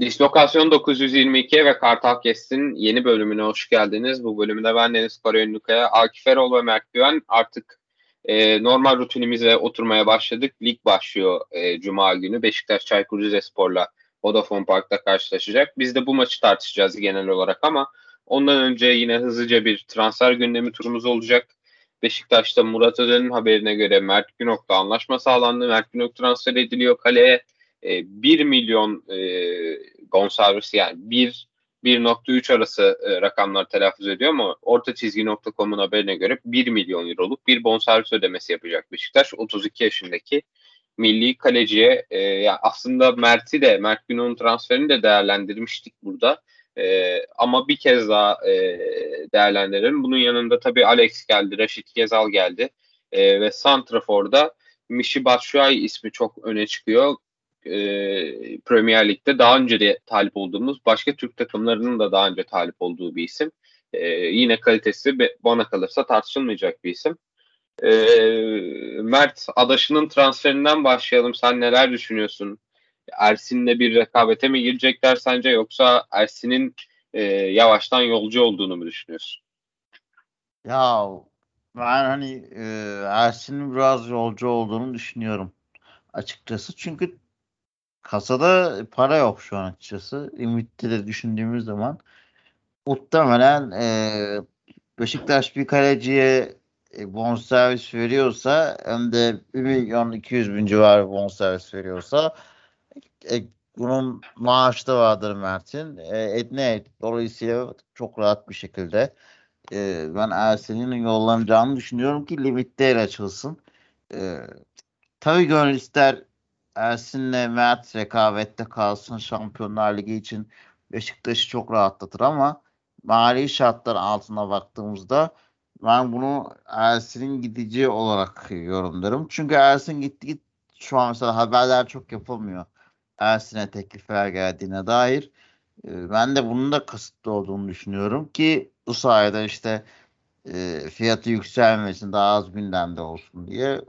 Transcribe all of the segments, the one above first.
Dislokasyon 922 ve Kartal Kes'in yeni bölümüne hoş geldiniz. Bu bölümde ben Deniz Koray Ünlükaya, Akif Eroğlu ve Mert Güven. Artık normal rutinimize oturmaya başladık. Lig başlıyor Cuma günü. Beşiktaş Çaykur Rizespor'la Vodafone Park'ta karşılaşacak. Biz de bu maçı tartışacağız genel olarak ama ondan önce yine hızlıca bir transfer gündemi turumuz olacak. Beşiktaş'ta Murat Öden'in haberine göre Mert Günok'la anlaşma sağlandı. Mert Günok transfer ediliyor kaleye. 1 milyon bonservisi, yani 1-1.3 arası rakamlar telaffuz ediyor ama ortaçizgi.com'un haberine göre 1 milyon euroluk bir bonservis ödemesi yapacak Beşiktaş. 32 yaşındaki milli kaleciye yani aslında Mert Günok'un transferini de değerlendirmiştik burada. Ama bir kez daha değerlendirelim. Bunun yanında tabii Alex geldi, Rachid Ghezzal geldi ve santraforda Michy Batshuayi ismi çok öne çıkıyor. Premier Lig'de daha önce de talip olduğumuz, başka Türk takımlarının da daha önce talip olduğu bir isim. Yine kalitesi bana kalırsa tartışılmayacak bir isim. Mert, Adaş'ın transferinden başlayalım. Sen neler düşünüyorsun? Ersin'le bir rekabete mi girecekler sence, yoksa Ersin'in yavaştan yolcu olduğunu mu düşünüyorsun? Ya ben hani Ersin'in biraz yolcu olduğunu düşünüyorum açıkçası. Çünkü kasada para yok şu an açıkçası. Ümit'te de düşündüğümüz zaman muhtemelen Beşiktaş bir kaleciye bonservis veriyorsa, hem de 1 milyon 200 bin civarı bonservis veriyorsa bunun maaşı da vardır Mert'in. Dolayısıyla çok rahat bir şekilde ben Ersin'in yollanacağını düşünüyorum ki limitte el açılsın. Tabii gönül ister Ersin'le Mert rekabette kalsın, Şampiyonlar Ligi için Beşiktaş'ı çok rahatlatır ama mali şartlar altına baktığımızda ben bunu Ersin'in gideceği olarak yorumlarım. Çünkü Ersin gitti şu an mesela haberler çok yapılmıyor Ersin'e teklifler geldiğine dair. Ben de bunun da kasıtlı olduğunu düşünüyorum ki bu sayede işte fiyatı yükselmesin, daha az gündemde olsun diye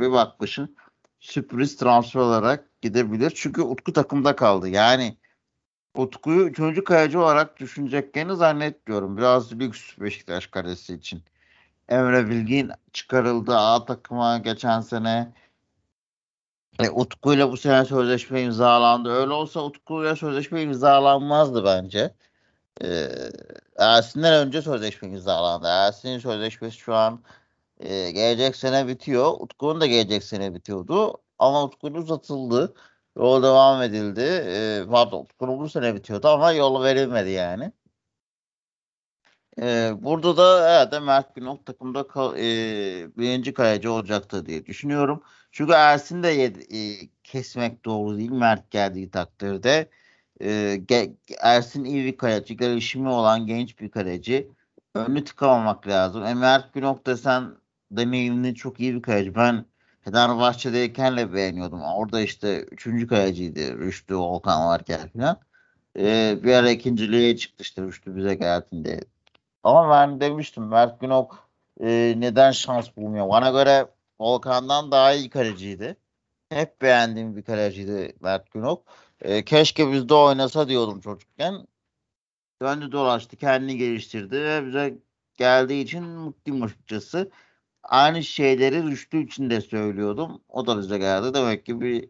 bir bakmışın sürpriz transfer olarak gidebilir. Çünkü Utku takımda kaldı. Yani Utku'yu 3. kaleci olarak düşüneceklerini zannetmiyorum. Biraz lüks Beşiktaş kalesi için. Emre Bilgin çıkarıldı A takıma geçen sene. Utku'yla bu sene sözleşme imzalandı. Öyle olsa Utku'yla sözleşme imzalanmazdı bence. Ersin'den önce sözleşme imzalandı. Ersin'in sözleşmesi şu an gelecek sene bitiyor. Utku'nun da gelecek sene bitiyordu. Ama Utku'nun uzatıldı. Yol devam edildi. Utku'nun bu sene bitiyordu ama yol verilmedi yani. Burada da herhalde Mert Günok takımda birinci kaleci olacaktı diye düşünüyorum. Çünkü Ersin de kesmek doğru değil. Mert geldiği takdirde Ersin iyi bir kaleci. Gelişimi olan genç bir kaleci. Önünü tıkamamak lazım. Mert Günok desen deneyimli çok iyi bir kaleci. Ben Fenerbahçe'deyken de beğeniyordum. Orada işte 3. kaleciydi. Rüştü, Volkan varken falan. Bir ara 2.liğe çıktı işte Rüştü bize geldiğinde. Ama ben demiştim Mert Günok neden şans bulmuyor? Bana göre Volkan'dan daha iyi kaleciydi. Hep beğendiğim bir kaleciydi Mert Günok. Keşke bizde oynasa diyordum çocukken. Döndü dolaştı, kendini geliştirdi ve bize geldiği için mutluyum açıkçası. Aynı şeyleri Rüştü için de söylüyordum. O da bize geldi. Demek ki bir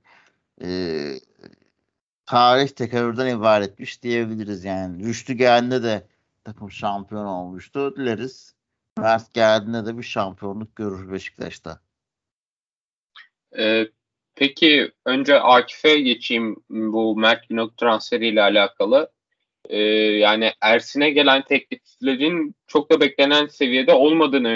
tarih tekerrürden ibaretmiş diyebiliriz yani. Rüştü geldiğinde de takım şampiyon olmuştu. Dileriz Mert geldiğinde de bir şampiyonluk görür Beşiktaş'ta. Peki önce Akif'e geçeyim bu Mert Günok transferiyle alakalı. Yani Ersin'e gelen tekliflerin çok da beklenen seviyede olmadığına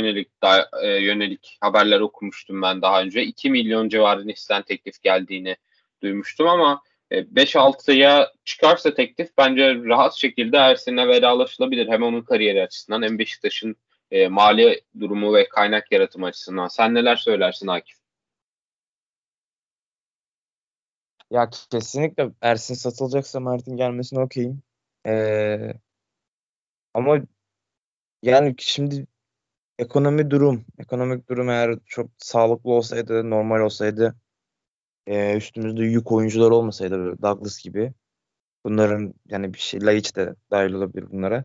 yönelik haberler okumuştum ben daha önce. 2 milyon civarında istenen teklif geldiğini duymuştum ama 5-6'ya çıkarsa teklif bence rahat şekilde Ersin'e vedalaşılabilir. Hem onun kariyeri açısından hem Beşiktaş'ın mali durumu ve kaynak yaratımı açısından. Sen neler söylersin Akif? Ya kesinlikle Ersin satılacaksa Mert'in gelmesine okeyim. Ama yani şimdi ekonomik durum eğer çok sağlıklı olsaydı, normal olsaydı, üstümüzde yük oyuncular olmasaydı Douglas gibi Bunların yani bir şey, Loic de dahil olabilir bunlara.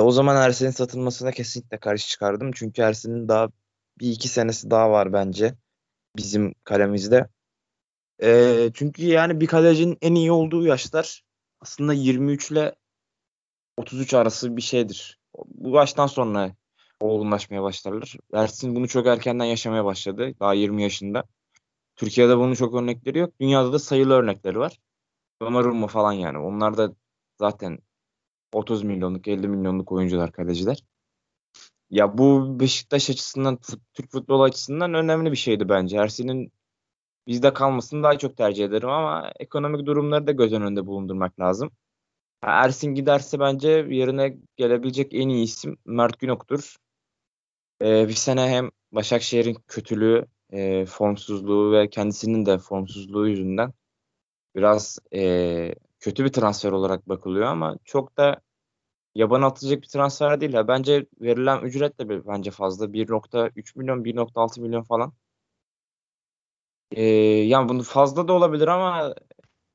O zaman Ersin'in satılmasına kesinlikle karşı çıkardım. Çünkü Ersin'in daha bir iki senesi daha var bence bizim kalemizde. Çünkü yani bir kalecinin en iyi olduğu yaşlar aslında 23 ile 33 arası bir şeydir. Bu yaştan sonra olgunlaşmaya başlarlar. Ersin bunu çok erkenden yaşamaya başladı. Daha 20 yaşında. Türkiye'de bunun çok örnekleri yok. Dünyada da sayılı örnekleri var. Donnarumma falan yani. Onlar da zaten 30 milyonluk, 50 milyonluk oyuncular, kaleciler. Ya bu Beşiktaş açısından, Türk futbolu açısından önemli bir şeydi bence. Ersin'in bizde kalmasını daha çok tercih ederim ama ekonomik durumları da göz önünde bulundurmak lazım. Ersin giderse bence yerine gelebilecek en iyi isim Mert Günok'tur. Bir sene hem Başakşehir'in kötülüğü, formsuzluğu ve kendisinin de formsuzluğu yüzünden biraz kötü bir transfer olarak bakılıyor ama çok da yabana atılacak bir transfer değil. Ya. Bence verilen ücret de bence fazla. 1.3 milyon, 1.6 milyon falan. Yani bunu fazla da olabilir ama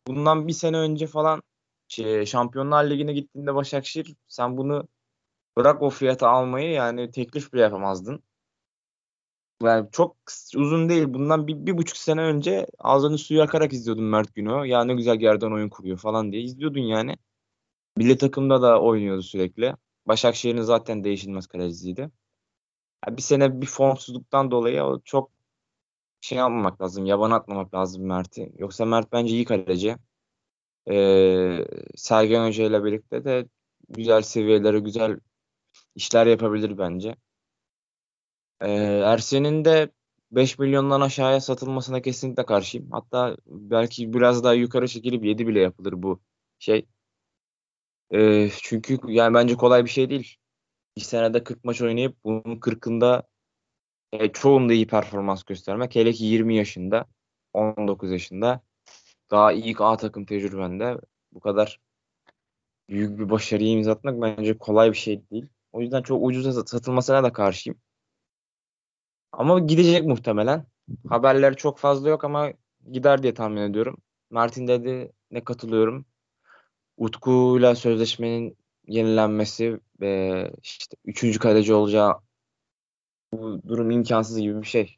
bundan bir sene önce falan Şampiyonlar Ligi'ne gittiğinde Başakşehir, sen bunu bırak o fiyata almayı, yani teklif bile yapamazdın. Yani çok uzun değil. Bundan bir buçuk sene önce ağzını suyu akarak izliyordun Mert Günok'u. Ya ne güzel yerden oyun kuruyor falan diye izliyordun yani. Milli takımda da oynuyordu sürekli. Başakşehir'in zaten değişilmez kalecisiydi. Yani bir sene bir formsuzluktan dolayı o çok şey yapmamak lazım. Yabana atmamak lazım Mert'i. Yoksa Mert bence iyi kaleci. Sergen Önce ile birlikte de güzel seviyelere, güzel işler yapabilir bence. Ersin'in de 5 milyondan aşağıya satılmasına kesinlikle karşıyım. Hatta belki biraz daha yukarı çekilip 7 bile yapılır bu şey. Çünkü yani bence kolay bir şey değil. Bir senede 40 maç oynayıp bunun 40'ında çoğunda iyi performans göstermek. Hele ki 20 yaşında, 19 yaşında. Daha ilk A takım tecrübende bu kadar büyük bir başarıyı imza atmak bence kolay bir şey değil. O yüzden çok ucuza satılmasına da karşıyım. Ama gidecek muhtemelen. Haberleri çok fazla yok ama gider diye tahmin ediyorum. Mert'in dediğine katılıyorum. Utku'yla sözleşmenin yenilenmesi ve işte 3. kaleci olacağı bu durum imkansız gibi bir şey.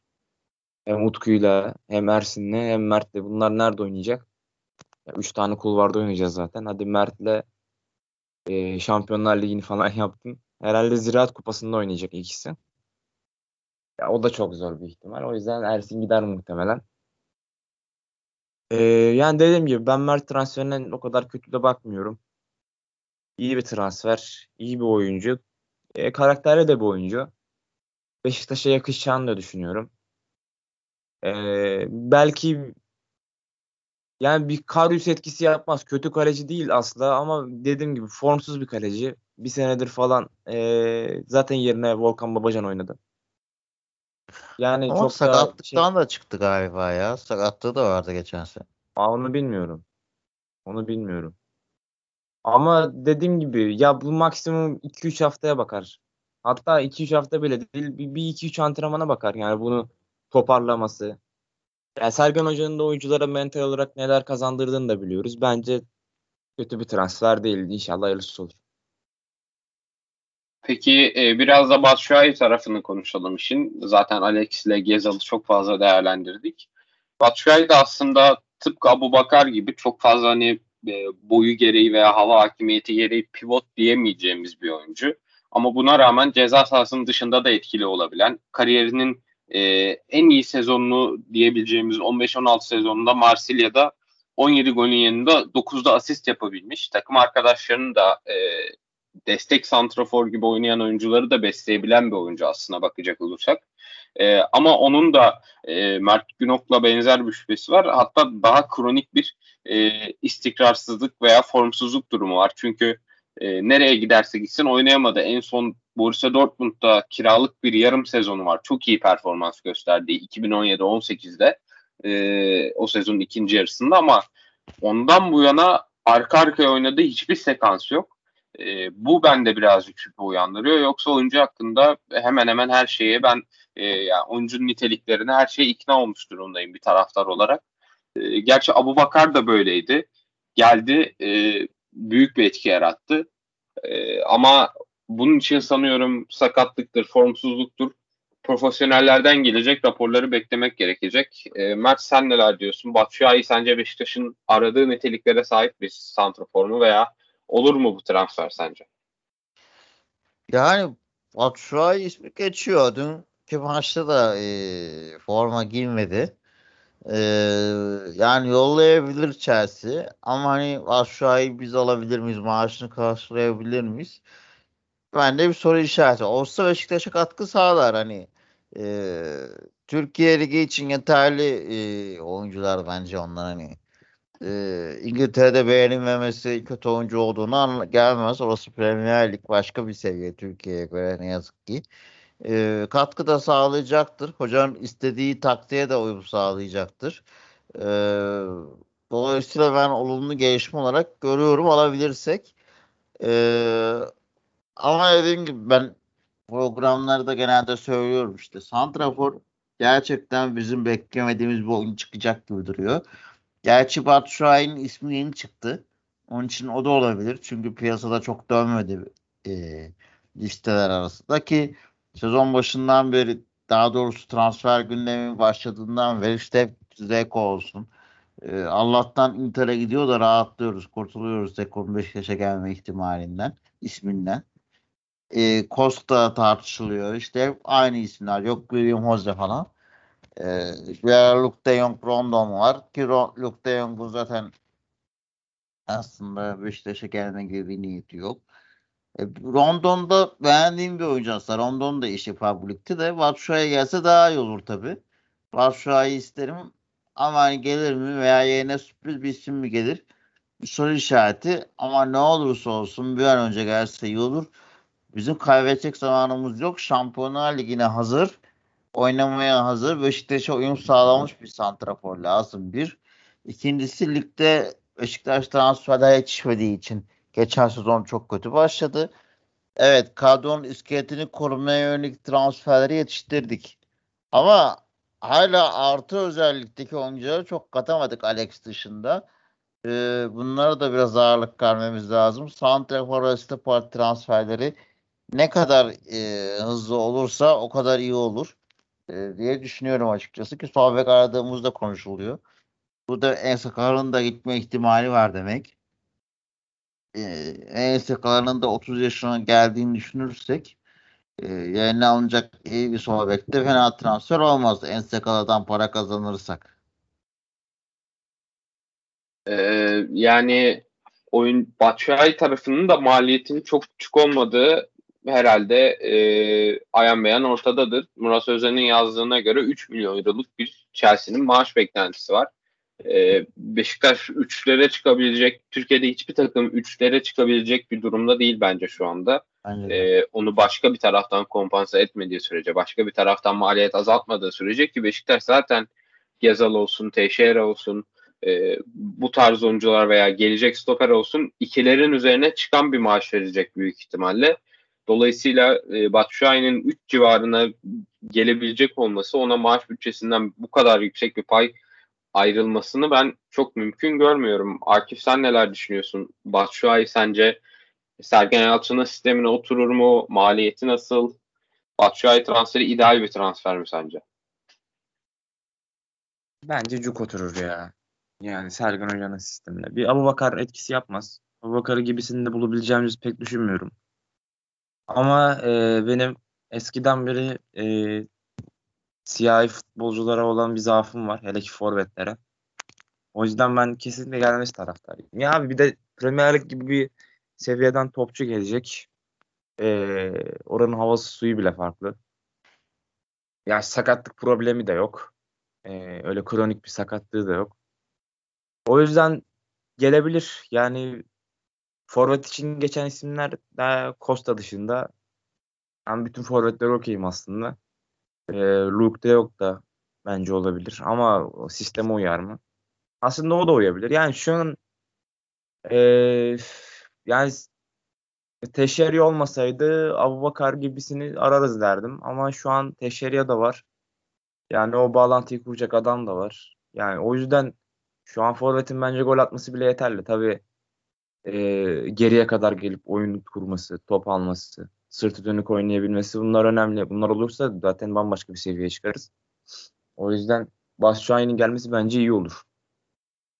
Hem Utku'yla hem Ersin'le hem Mert'le bunlar nerede oynayacak? 3 tane kulvarda oynayacağız zaten. Hadi Mert'le Şampiyonlar Ligi'ni falan yaptın. Herhalde Ziraat Kupası'nda oynayacak ikisi. Ya, o da çok zor bir ihtimal. O yüzden Ersin gider muhtemelen. Yani dediğim gibi ben Mert transferine o kadar kötü de bakmıyorum. İyi bir transfer. İyi bir oyuncu. Karakterli de bir oyuncu. Beşiktaş'a yakışacağını da düşünüyorum. Belki yani bir Karius etkisi yapmaz. Kötü kaleci değil asla ama dediğim gibi formsuz bir kaleci. Bir senedir falan zaten yerine Volkan Babacan oynadı. Yani ama çok sakatlıktan da çıktı galiba ya. Sakatlığı da vardı geçen sene. Onu bilmiyorum. Ama dediğim gibi ya bu maksimum 2-3 haftaya bakar. Hatta 2-3 hafta bile değil. Bir 2-3 antrenmana bakar. Yani bunu toparlaması. Yani Sergen Hoca'nın da oyunculara mental olarak neler kazandırdığını da biliyoruz. Bence kötü bir transfer değil. İnşallah hayırlısı olur. Peki biraz da Batshuayi tarafını konuşalım işin. Zaten Alex ile Ghezzal'ı çok fazla değerlendirdik. Batshuayi de aslında tıpkı Aboubakar gibi çok fazla hani boyu gereği veya hava hakimiyeti gereği pivot diyemeyeceğimiz bir oyuncu. Ama buna rağmen ceza sahasının dışında da etkili olabilen, kariyerinin en iyi sezonunu diyebileceğimiz 15-16 sezonunda Marsilya'da 17 golün yanında 9'da asist yapabilmiş. Takım arkadaşlarının da destek santrafor gibi oynayan oyuncuları da besleyebilen bir oyuncu aslına bakacak olursak. Ama onun da Mert Günok'la benzer bir şüphesi var. Hatta daha kronik bir istikrarsızlık veya formsuzluk durumu var. Çünkü nereye giderse gitsin oynayamadı. En son Borussia Dortmund'da kiralık bir yarım sezonu var. Çok iyi performans gösterdi 2017-18'de o sezonun ikinci yarısında ama ondan bu yana arka arkaya oynadığı hiçbir sekans yok. Bu bende birazcık şüphe uyandırıyor. Yoksa oyuncu hakkında hemen hemen her şeye ben yani oyuncunun niteliklerine her şeye ikna olmuş durumdayım bir taraftar olarak. Gerçi Aboubakar da böyleydi. geldi, büyük bir etki yarattı. Ama bunun için sanıyorum sakatlıktır, formsuzluktur, profesyonellerden gelecek raporları beklemek gerekecek. Mert, sen neler diyorsun? Batshuayi sence Beşiktaş'ın aradığı niteliklere sahip bir santrafor mu veya olur mu bu transfer sence? Yani Batshuayi ismi geçiyor. Dünkü maçta da forma girmedi. Yani yollayabilir Chelsea. Ama hani Batshuayi biz alabilir miyiz? Maaşını karşılayabilir miyiz? Ben de bir soru işareti. Olsa Beşiktaş'a katkı sağlar. Hani Türkiye Ligi için yeterli oyuncular bence onlar. Hani İngiltere'de beğenilmemesi, kötü oyuncu olduğuna gelmez. Orası Premier Lig, başka bir seviye Türkiye'ye göre ne yazık ki. Katkı da sağlayacaktır. Hocanın istediği taktiğe de uyum sağlayacaktır. Dolayısıyla ben olumlu gelişme olarak görüyorum, alabilirsek. Ama dediğim gibi ben programlarda genelde söylüyorum, işte santrafor gerçekten bizim beklemediğimiz bir oyun çıkacak gibi duruyor. Gerçi Batshuayi'nin ismi yeni çıktı. Onun için o da olabilir. Çünkü piyasada çok dönmedi listeler arasında ki sezon başından beri, daha doğrusu transfer gündemi başladığından beri işte Zeko olsun. Allah'tan Inter'e gidiyor da rahatlıyoruz. Kurtuluyoruz Zeko'nun Beşiktaş'a gelme ihtimalinden, isminden. Costa tartışılıyor. İşte hep aynı isimler. Yok William Jose falan. Luke de Jong, Rondon var. Ki Luke de Jong'un zaten aslında Beşiktaş'a gelme gibi bir niyeti yok. Rondon'da beğendiğim bir oyuncu aslında. Rondon da işi fabrikti de. Batshuayi'ye gelse daha iyi olur tabii. Batshuayi'yi isterim. Ama hani gelir mi veya yerine sürpriz bir isim mi gelir? Bir soru işareti. Ama ne olursa olsun bir an önce gelse iyi olur. Bizim kaybedecek zamanımız yok. Şampiyonlar Ligi'ne hazır, oynamaya hazır, Beşiktaş'a uyum sağlamış bir santrafor lazım bir. İkincisi, ligde Beşiktaş transferde yetişmediği için geçen sezon çok kötü başladı. Evet, kadronun iskeletini korumaya yönelik transferleri yetiştirdik. Ama hala artı özellikteki oyuncuları çok katamadık Alex dışında. Bunlara da biraz ağırlık vermemiz lazım. Santrafor arası parti transferleri ne kadar hızlı olursa o kadar iyi olur diye düşünüyorum açıkçası. Ki sol bek aradığımızda konuşuluyor. Burada ENSK'ların da gitme ihtimali var demek. ENSK'ların da 30 yaşına geldiğini düşünürsek yerine alınacak iyi bir sol bekte fena transfer olmaz. ENSK'lardan para kazanırsak. Yani oyun Batshuayi tarafının da maliyetinin çok küçük olmadığı herhalde ayan beyan ortadadır. Murat Özen'in yazdığına göre 3 milyon euroluk bir Chelsea'nin maaş beklentisi var. Beşiktaş 3'lere çıkabilecek, Türkiye'de hiçbir takım 3'lere çıkabilecek bir durumda değil bence şu anda. Onu başka bir taraftan kompanse etmediği sürece, başka bir taraftan maliyet azaltmadığı sürece ki Beşiktaş zaten Ghezzal olsun, Teşer olsun, bu tarz oyuncular veya gelecek stoper olsun, ikilerin üzerine çıkan bir maaş verecek büyük ihtimalle. Dolayısıyla Batshuayi'nin 3 civarına gelebilecek olması, ona maaş bütçesinden bu kadar yüksek bir pay ayrılmasını ben çok mümkün görmüyorum. Akif, sen neler düşünüyorsun? Batshuayi sence Sergen Yalçın'ın sistemine oturur mu? Maliyeti nasıl? Batshuayi transferi ideal bir transfer mi sence? Bence cuk oturur ya. Yani Sergen Hoca'nın sistemine. Bir Aboubakar etkisi yapmaz. Aboubakar'ı gibisini de bulabileceğimizi pek düşünmüyorum. Ama benim eskiden beri siyahi futbolculara olan bir zaafım var. Hele ki forvetlere. O yüzden ben kesinlikle gelmesi taraftarıyım. Ya abi, bir de Premier Lig gibi bir seviyeden topçu gelecek. Oranın havası suyu bile farklı. Ya sakatlık problemi de yok. Öyle kronik bir sakatlığı da yok. O yüzden gelebilir. Yani forvet için geçen isimler daha Costa dışında. Ben bütün forvetleri okuyayım aslında. Luke de yok da bence olabilir. Ama sisteme uyar mı? Aslında o da uyabilir. Yani şu an yani Teşeri olmasaydı Aboubakar gibisini ararız derdim. Ama şu an Teşeri'ye de var. Yani o bağlantıyı kuracak adam da var. Yani o yüzden Şu an forvetin bence gol atması bile yeterli. Tabii geriye kadar gelip oyun kurması, top alması, sırtı dönük oynayabilmesi bunlar önemli. Bunlar olursa zaten bambaşka bir seviyeye çıkarız. O yüzden Batshuayi'nin gelmesi bence iyi olur.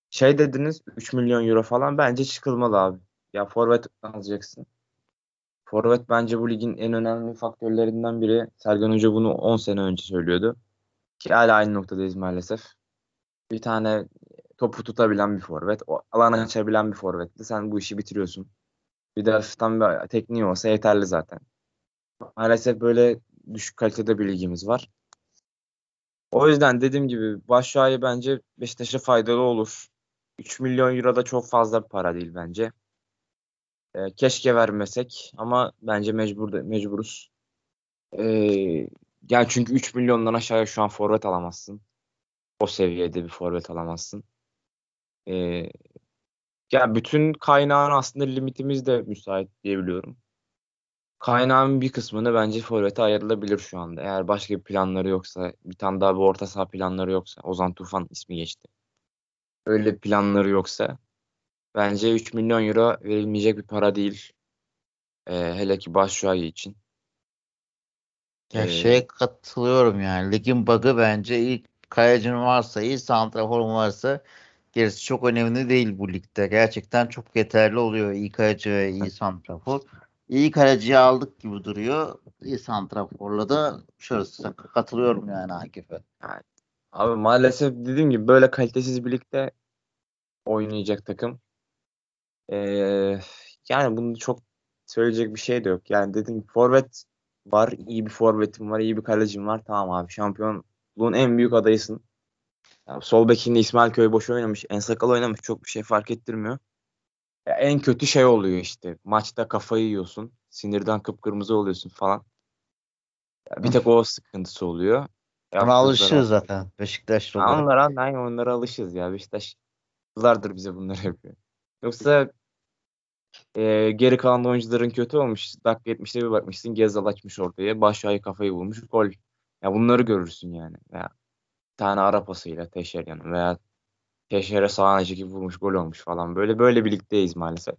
Şey dediniz, 3 milyon euro falan bence çıkılmalı abi. Ya forvet alacaksın. Forvet bence bu ligin en önemli faktörlerinden biri. Sergen Önce bunu 10 sene önce söylüyordu. Ki hala aynı noktadayız maalesef. Bir tane topu tutabilen bir forvet, alan açabilen bir forvetle sen bu işi bitiriyorsun. Bir de hafiften bir tekniği olsa yeterli zaten. Maalesef böyle düşük kalitede bir ligimiz var. O yüzden dediğim gibi Batshuayi bence Beşiktaş'a faydalı olur. 3 milyon euro da çok fazla bir para değil bence. Keşke vermesek ama bence mecburuz. Yani çünkü 3 milyondan aşağıya şu an forvet alamazsın. O seviyede bir forvet alamazsın. Ya bütün kaynağın aslında limitimiz de müsait diyebiliyorum. Kaynağın bir kısmını bence forvete ayrılabilir şu anda. Eğer başka bir planları yoksa, bir tane daha bir orta saha planları yoksa, Ozan Tufan ismi geçti. Öyle planları yoksa bence 3 milyon euro verilmeyecek bir para değil. Hele ki Batshuayi için. Ya şeye katılıyorum yani. Ligin bug'ı bence ilk kalecin varsa, iyi santrafor varsa gerisi çok önemli değil bu ligde. Gerçekten çok yeterli oluyor iyi kaleci ve iyi santrafor. İyi kaleciyi aldık gibi duruyor. İyi santraforla da şurası katılıyorum yani Akif'e. Yani, abi maalesef dediğim gibi böyle kalitesiz bir ligde oynayacak takım. Yani bunu çok söyleyecek bir şey de yok. Yani dediğim gibi forvet var, iyi bir forvetim var, iyi bir kalecim var. Tamam abi, şampiyonluğun en büyük adayısın. Yani sol bekinde İsmail Köyboş oynamış, ENSK oynamış, çok bir şey fark ettirmiyor. Ya en kötü şey oluyor işte. Maçta kafayı yiyorsun, sinirden kıpkırmızı oluyorsun falan. Ya bir tek o sıkıntısı oluyor. Ama alışırız zaten Beşiktaş'ta. Onlara alışırız ya. Beşiktaş yıllardır bize bunları yapıyor. Yoksa geri kalan oyuncuların kötü olmuş. Dakika 70'te bir bakmışsın Ghezzal açmış ortaya. Batshuayi kafayı bulmuş. Gol. Ya bunları görürsün yani. Ya bir tane ara pasıyla Teşer yani veya Teşer'e sağına çekip vurmuş gol olmuş falan. Böyle birlikteyiz maalesef.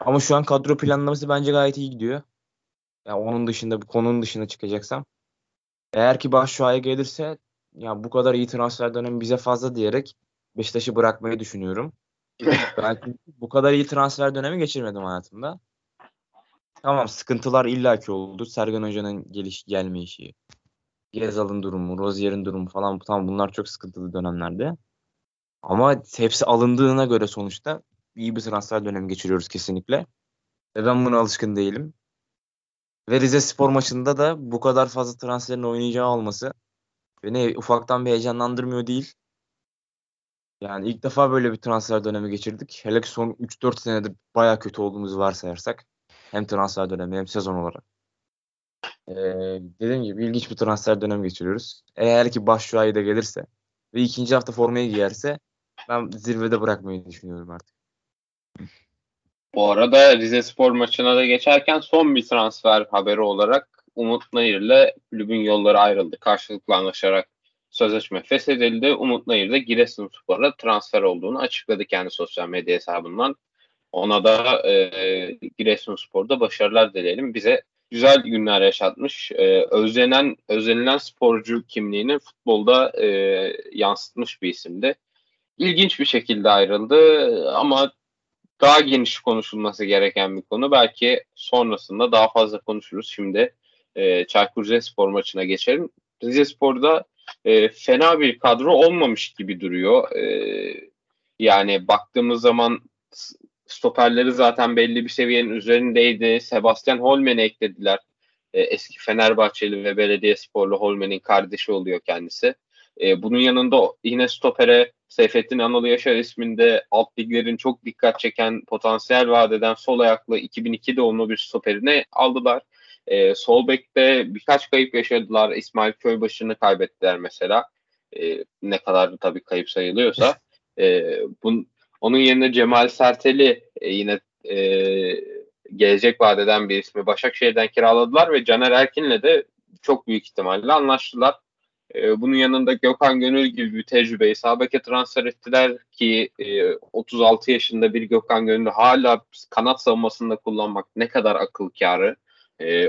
Ama şu an kadro planlaması bence gayet iyi gidiyor. Yani onun dışında, bu konunun dışına çıkacaksam. Eğer ki Batshuayi gelirse ya bu kadar iyi transfer dönemi bize fazla diyerek Beşiktaş'ı bırakmayı düşünüyorum. Belki bu kadar iyi transfer dönemi geçirmedim hayatımda. Tamam, sıkıntılar illaki oldu. Sergen Hoca'nın gelmeyişi, Ghezzal'ın durumu, Rosier'in durumu falan. Tamam, bunlar çok sıkıntılı dönemlerde. Ama hepsi alındığına göre sonuçta iyi bir transfer dönemi geçiriyoruz kesinlikle. Ve ben buna alışkın değilim. Ve Rizespor maçında da bu kadar fazla transferin oynayacağı olması beni ufaktan bir heyecanlandırmıyor değil. Yani ilk defa böyle bir transfer dönemi geçirdik. Hele ki son 3-4 senedir bayağı kötü olduğumuzu varsayarsak. Hem transfer dönemi hem sezon olarak. Dediğim gibi ilginç bir transfer dönemi geçiriyoruz. Eğer ki Batshuayi de gelirse ve ikinci hafta formayı giyerse ben zirvede bırakmayı düşünüyorum artık. Bu arada Rizespor maçına da geçerken son bir transfer haberi olarak Umut Nayır'la kulübün yolları ayrıldı. Karşılıklı anlaşarak sözleşme feshedildi. Umut Nayır da Giresunspor'a transfer olduğunu açıkladı kendi sosyal medya hesabından. Ona da Giresunspor'da başarılar dileyelim. Bize güzel günler yaşatmış. Özlenilen sporcu kimliğini futbolda yansıtmış bir isimdi. İlginç bir şekilde ayrıldı ama daha geniş konuşulması gereken bir konu. Belki sonrasında daha fazla konuşuruz. Şimdi Çaykur Rizespor maçına geçelim. Rizespor'da fena bir kadro olmamış gibi duruyor. Yani baktığımız zaman stoperleri zaten belli bir seviyenin üzerindeydi. Sebastian Holmen'i eklediler. Eski Fenerbahçeli ve Belediyesporlu Holmen'in kardeşi oluyor kendisi. Bunun yanında yine stopere Seyfettin Anadolu Yaşar isminde alt liglerin çok dikkat çeken potansiyel vaat eden sol ayaklı 2002 doğumlu bir stoperine aldılar. Sol bekte birkaç kayıp yaşadılar. İsmail Köybaşı'nı kaybettiler mesela. Ne kadar tabii kayıp sayılıyorsa. Onun yerine Cemal Sertel'i yine gelecek vaat eden bir ismi Başakşehir'den kiraladılar ve Caner Erkin'le de çok büyük ihtimalle anlaştılar. Bunun yanında Gökhan Gönül gibi bir tecrübeyi Sabek'e transfer ettiler ki 36 yaşında bir Gökhan Gönül'ü hala kanat savunmasında kullanmak ne kadar akıl kârı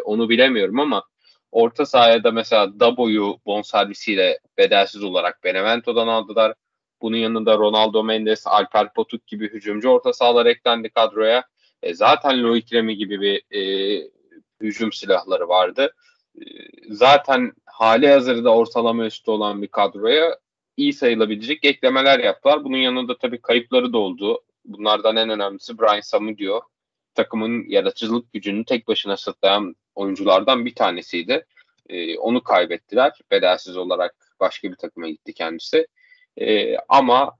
onu bilemiyorum ama orta sahada mesela Dabo'yu bonservisiyle bedelsiz olarak Benevento'dan aldılar. Bunun yanında Ronaldo Mendes, Alper Potuk gibi hücumcu orta sahalar eklendi kadroya. Zaten Loic Remy gibi bir hücum silahları vardı. Zaten hali hazırda ortalama üstü olan bir kadroya iyi sayılabilecek eklemeler yaptılar. Bunun yanında tabii kayıpları da oldu. Bunlardan en önemlisi Bryan Samudio. Takımın yaratıcılık gücünü tek başına sırtlayan oyunculardan bir tanesiydi. Onu kaybettiler. Bedelsiz olarak başka bir takıma gitti kendisi. Ama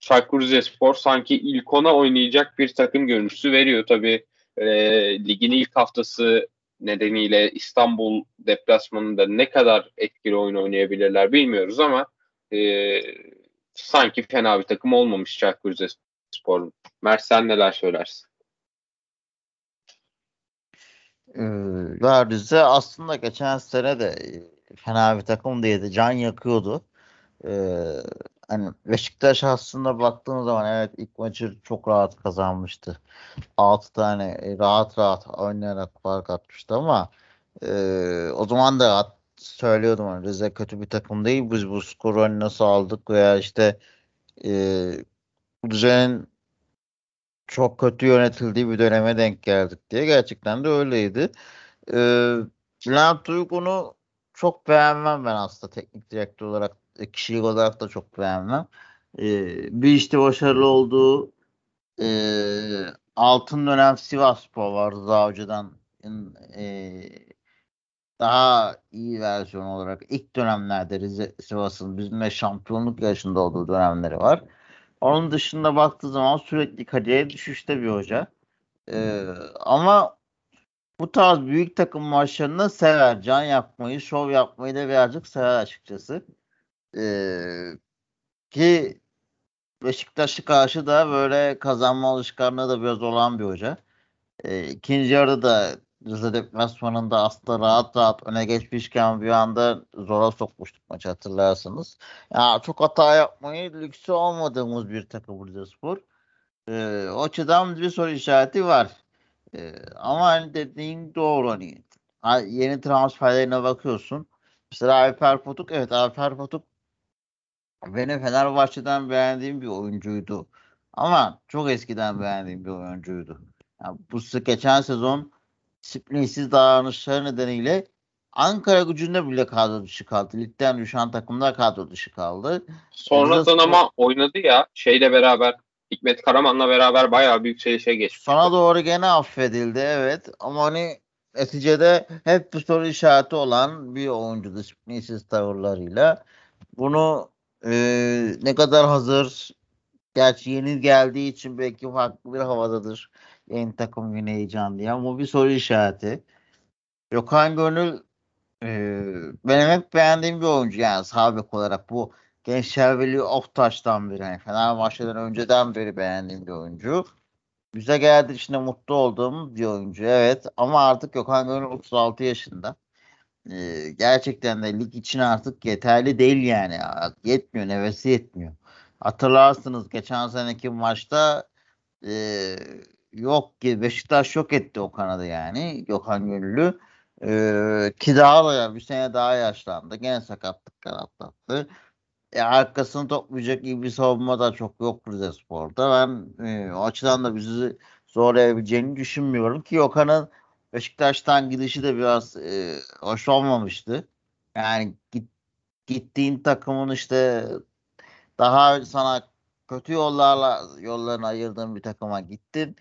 Çaykur Rizespor sanki ilk ona oynayacak bir takım görüntüsü veriyor. Tabii ligin ilk haftası nedeniyle İstanbul deplasmanında ne kadar etkili oyun oynayabilirler bilmiyoruz ama sanki fena bir takım olmamış Çaykur Rizespor. Mert, sen neler söylersin? Rize aslında geçen sene de fena bir takım değildi. Can yakıyordu. Hani Beşiktaş aslında baktığınız zaman evet ilk maçı çok rahat kazanmıştı. 6 tane rahat oynayarak fark atmıştı ama o zaman da söylüyordum hani Rize kötü bir takım değil. Biz bu skoru nasıl aldık veya işte Rize'nin çok kötü yönetildiği bir döneme denk geldik diye. Gerçekten de öyleydi. Bülent Uygun'u çok beğenmem ben aslında teknik direktör olarak. Kişilik olarak da çok beğenmem. Bir işte başarılı olduğu altın dönem Sivasspor vardı daha önceden daha iyi versiyon olarak. İlk dönemlerde Sivas'ın bizimle şampiyonluk yarışında olduğu dönemleri var. Onun dışında baktığı zaman sürekli kadeye düşüşte bir hoca. Ama bu tarz büyük takım maçlarını sever. Can yapmayı, şov yapmayı da birazcık sever açıkçası. Ki Beşiktaş'ı karşı da böyle kazanma alışkanlığı da biraz olan bir hoca. İkinci yarıda da Rize deplasmanında aslında rahat öne geçmişken bir anda zora sokmuştuk maçı hatırlarsınız. Yani çok hata yapmayı lüksü olmadığımız bir takım Rizespor. O açıdan bir soru işareti var. Ama hani dediğin doğru hani yeni transferlerine bakıyorsun. Mesela Alper Potuk, evet Alper Potuk benim Fenerbahçe'den beğendiğim bir oyuncuydu. Ama çok eskiden beğendiğim bir oyuncuydu. Yani bu geçen sezon disiplinsiz davranışları nedeniyle Ankara Gücü'nde bile kadro dışı kaldı. Ligden düşen takımda kadro dışı kaldı. Sonradan ama oynadı ya şeyle beraber, Hikmet Karaman'la beraber bayağı büyük şey geçti. Sona doğru gene affedildi evet ama hani neticede hep bu soru işareti olan bir oyuncu disiplinsiz tavırlarıyla. Bunu ne kadar hazır, gerçi yeni geldiği için belki farklı bir havadadır. Yeni takım yine heyecan diye ama bir soru işareti. Gökhan Gönül benim hep beğendiğim bir oyuncu yani sağ bek olarak bu Gençler Birliği Oftaş'tan beri yani Fenerbahçe'den önceden beri beğendiğim bir oyuncu. Bize geldiği için de mutlu olduğum bir oyuncu evet ama artık Gökhan Gönül 36 yaşında. Gerçekten de lig için artık yeterli değil yani. Yetmiyor, nefesi yetmiyor. Hatırlarsınız geçen seneki maçta yok ki Beşiktaş yok etti o kanadı yani Gökhan Gönül'ü. Ki daha da bir sene daha yaşlandı. Gene sakatlıklar atlattı. Arkasını toplayacak iyi bir savunma da çok yok Rizespor'da. Ben o açıdan da bizi zorlayabileceğini düşünmüyorum ki Gökhan'ın Beşiktaş'tan gidişi de biraz hoş olmamıştı. Yani gittiğin takımın işte daha sana kötü yollarını ayırdığın bir takıma gittin.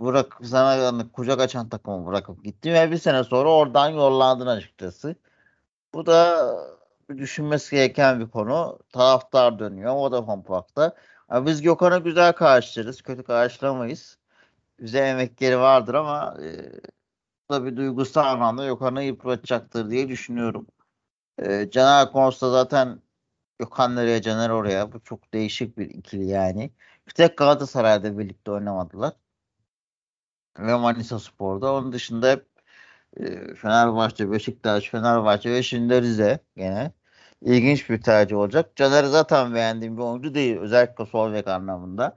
Bırak sana yani kucak açan takımı bırakıp gittin ve bir sene sonra oradan yollandın açıkçası. Bu da düşünmesi gereken bir konu. Taraftar dönüyor. O da kompakta. Yani biz Gökhan'a güzel karşılarız. Kötü karşılamayız. Bize emekleri vardır ama bu da bir duygusal anlamda Gökhan'ı yıpratacaktır diye düşünüyorum. Caner Costa zaten Gökhan nereye Caner oraya. Bu çok değişik bir ikili yani. Bir tek Galatasaray'da birlikte oynamadılar. Ve Manisa Spor'da. Onun dışında hep Fenerbahçe, Beşiktaş, Fenerbahçe ve şimdi Rize gene. İlginç bir tercih olacak. Caner zaten beğendiğim bir oyuncu değil. Özellikle sol bek anlamında.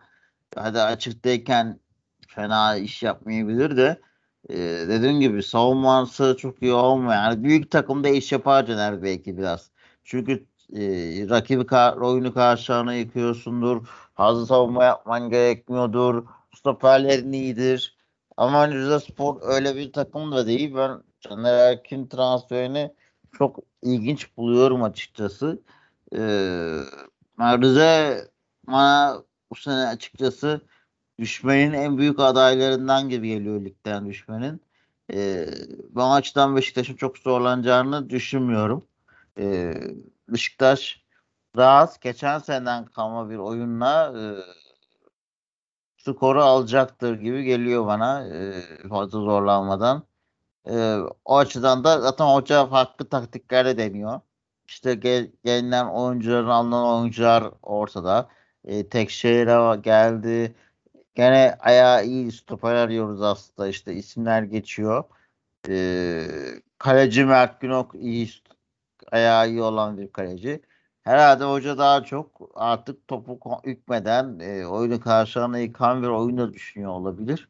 Hadi açıktayken fena iş yapmayabilir de dediğim gibi savunması çok iyi olmuyor. Yani büyük takımda iş yapar Caner belki biraz. Çünkü rakibi oyunu karşılığına yıkıyorsundur. Fazla savunma yapman gerekmiyordur. Stoperlerin iyidir. Ama Rizespor öyle bir takım da değil. Ben Caner Erkin transferini çok ilginç buluyorum açıkçası. Rize bana bu sene açıkçası düşmenin en büyük adaylarından gibi geliyor, ligden düşmenin. Ben açıdan Beşiktaş'ın çok zorlanacağını düşünmüyorum. Beşiktaş rahat geçen seneden kalma bir oyunla skoru alacaktır gibi geliyor bana, fazla zorlanmadan. O açıdan da zaten hoca farklı taktiklerle deniyor. İşte gelinen oyuncuların, alınan oyuncular ortada. Tekşehir'e geldi. Gene ayağı iyi stoper arıyoruz aslında. İşte isimler geçiyor. Kaleci Mert Günok iyi, ayağı iyi olan bir kaleci. Herhalde hoca daha çok artık topu hükmeden oyunu karşılığına yıkan bir oyunu düşünüyor olabilir.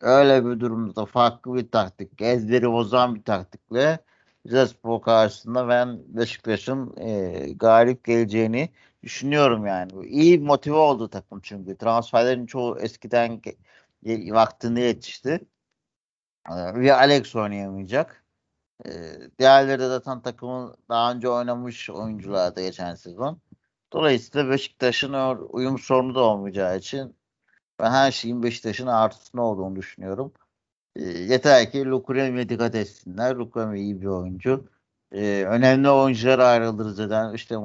Öyle bir durumda farklı bir taktik, ezberi bozan bir taktikle Rizespor karşısında ben Beşiktaş'ın galip geleceğini düşünüyorum yani. İyi motive oldu takım çünkü. Transferlerin çoğu eskiden vaktinde yetişti. Ve Alex oynayamayacak. Diğerleri de zaten takımın daha önce oynamış oyuncular da geçen sezon. Dolayısıyla Beşiktaş'ın uyum sorunu da olmayacağı için ben her şeyin Beşiktaş'ın artısına olduğunu düşünüyorum. Yeter ki Loic Remy'e dikkat etsinler. Loic Remy iyi bir oyuncu. Önemli oyuncular ayrılır zaten. İşte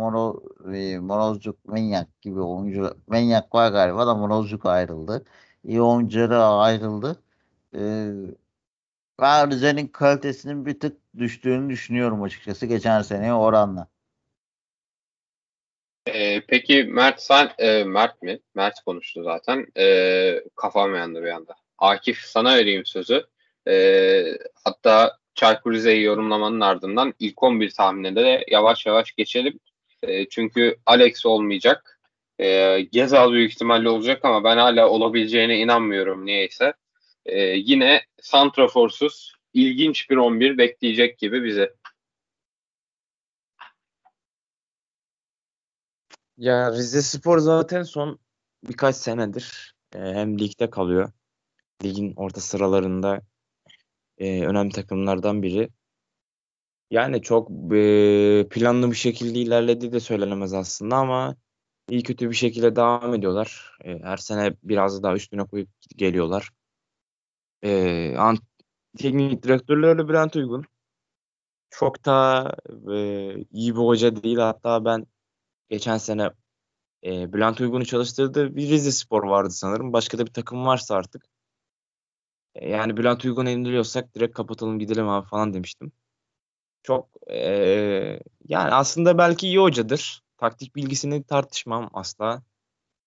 Morozcuk, Menyak gibi oyuncu. Menyak var galiba da Morozcuk ayrıldı. İyi oyunculara ayrıldı. Ben Rize'nin kalitesinin bir tık düştüğünü düşünüyorum açıkçası geçen seneye oranla. Peki Mert, sen Mert mi? Mert konuştu zaten. Kafam yandı bir anda. Akif, sana vereyim sözü. Hatta Çaykur Rize'yi yorumlamanın ardından ilk 11 tahminine de yavaş yavaş geçelim. Çünkü Alex olmayacak. Ghezzal büyük ihtimalle olacak ama ben hala olabileceğine inanmıyorum niyeyse. Yine santraforsuz ilginç bir 11 bekleyecek gibi bizi. Ya Rizespor zaten son birkaç senedir hem ligde kalıyor. Ligin orta sıralarında önemli takımlardan biri. Yani çok planlı bir şekilde ilerlediği de söylenemez aslında ama iyi kötü bir şekilde devam ediyorlar. Her sene biraz daha üstüne koyup geliyorlar. Teknik direktörleri Bülent Uygun. Çok da iyi bir hoca değil. Hatta ben geçen sene Bülent Uygun'u çalıştırdığı bir Rizespor vardı sanırım. Başka da bir takım varsa artık. Yani Bülent Uygun'u indiriyorsak direkt kapatalım gidelim abi falan demiştim. Çok yani aslında belki iyi hocadır. Taktik bilgisini tartışmam asla.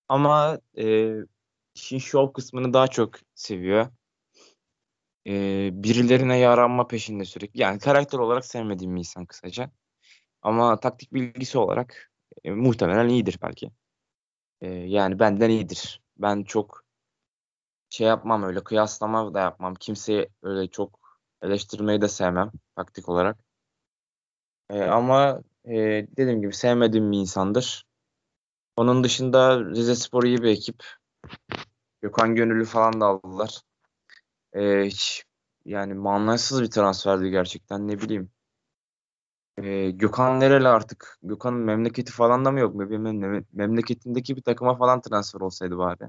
Ama işin şov kısmını daha çok seviyor. Birilerine yaranma peşinde sürekli. Yani karakter olarak sevmediğim bir insan kısaca. Ama taktik bilgisi olarak muhtemelen iyidir belki. Yani benden iyidir. Ben çok şey yapmam, öyle kıyaslama da yapmam. Kimseyi öyle çok eleştirmeyi de sevmem taktik olarak. Ama dediğim gibi sevmediğim bir insandır. Onun dışında Rizespor iyi bir ekip. Gökhan Gönül'ü falan da aldılar. Hiç yani manasız bir transferdi gerçekten, ne bileyim. Gökhan nereli artık? Gökhan'ın memleketi falan da mı yok mu? Memleketindeki bir takıma falan transfer olsaydı bari.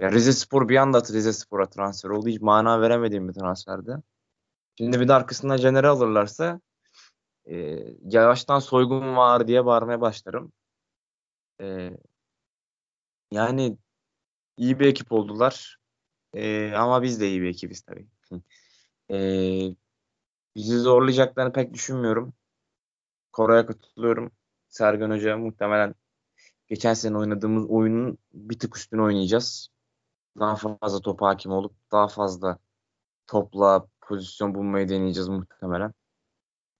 Ya Rizespor bir anda Rizespor'a transfer oldu. Hiç mana veremediğim bir transferdi. Şimdi bir de arkasından Caner'i alırlarsa yavaştan soygun var diye bağırmaya başlarım. Yani iyi bir ekip oldular. Ama biz de iyi bir ekibiz tabii. Bizi zorlayacaklarını pek düşünmüyorum. Koray'a katılıyorum. Sergen Hoca muhtemelen geçen sene oynadığımız oyunun bir tık üstüne oynayacağız. Daha fazla topa hakim olup daha fazla topla pozisyon bulmayı deneyeceğiz muhtemelen.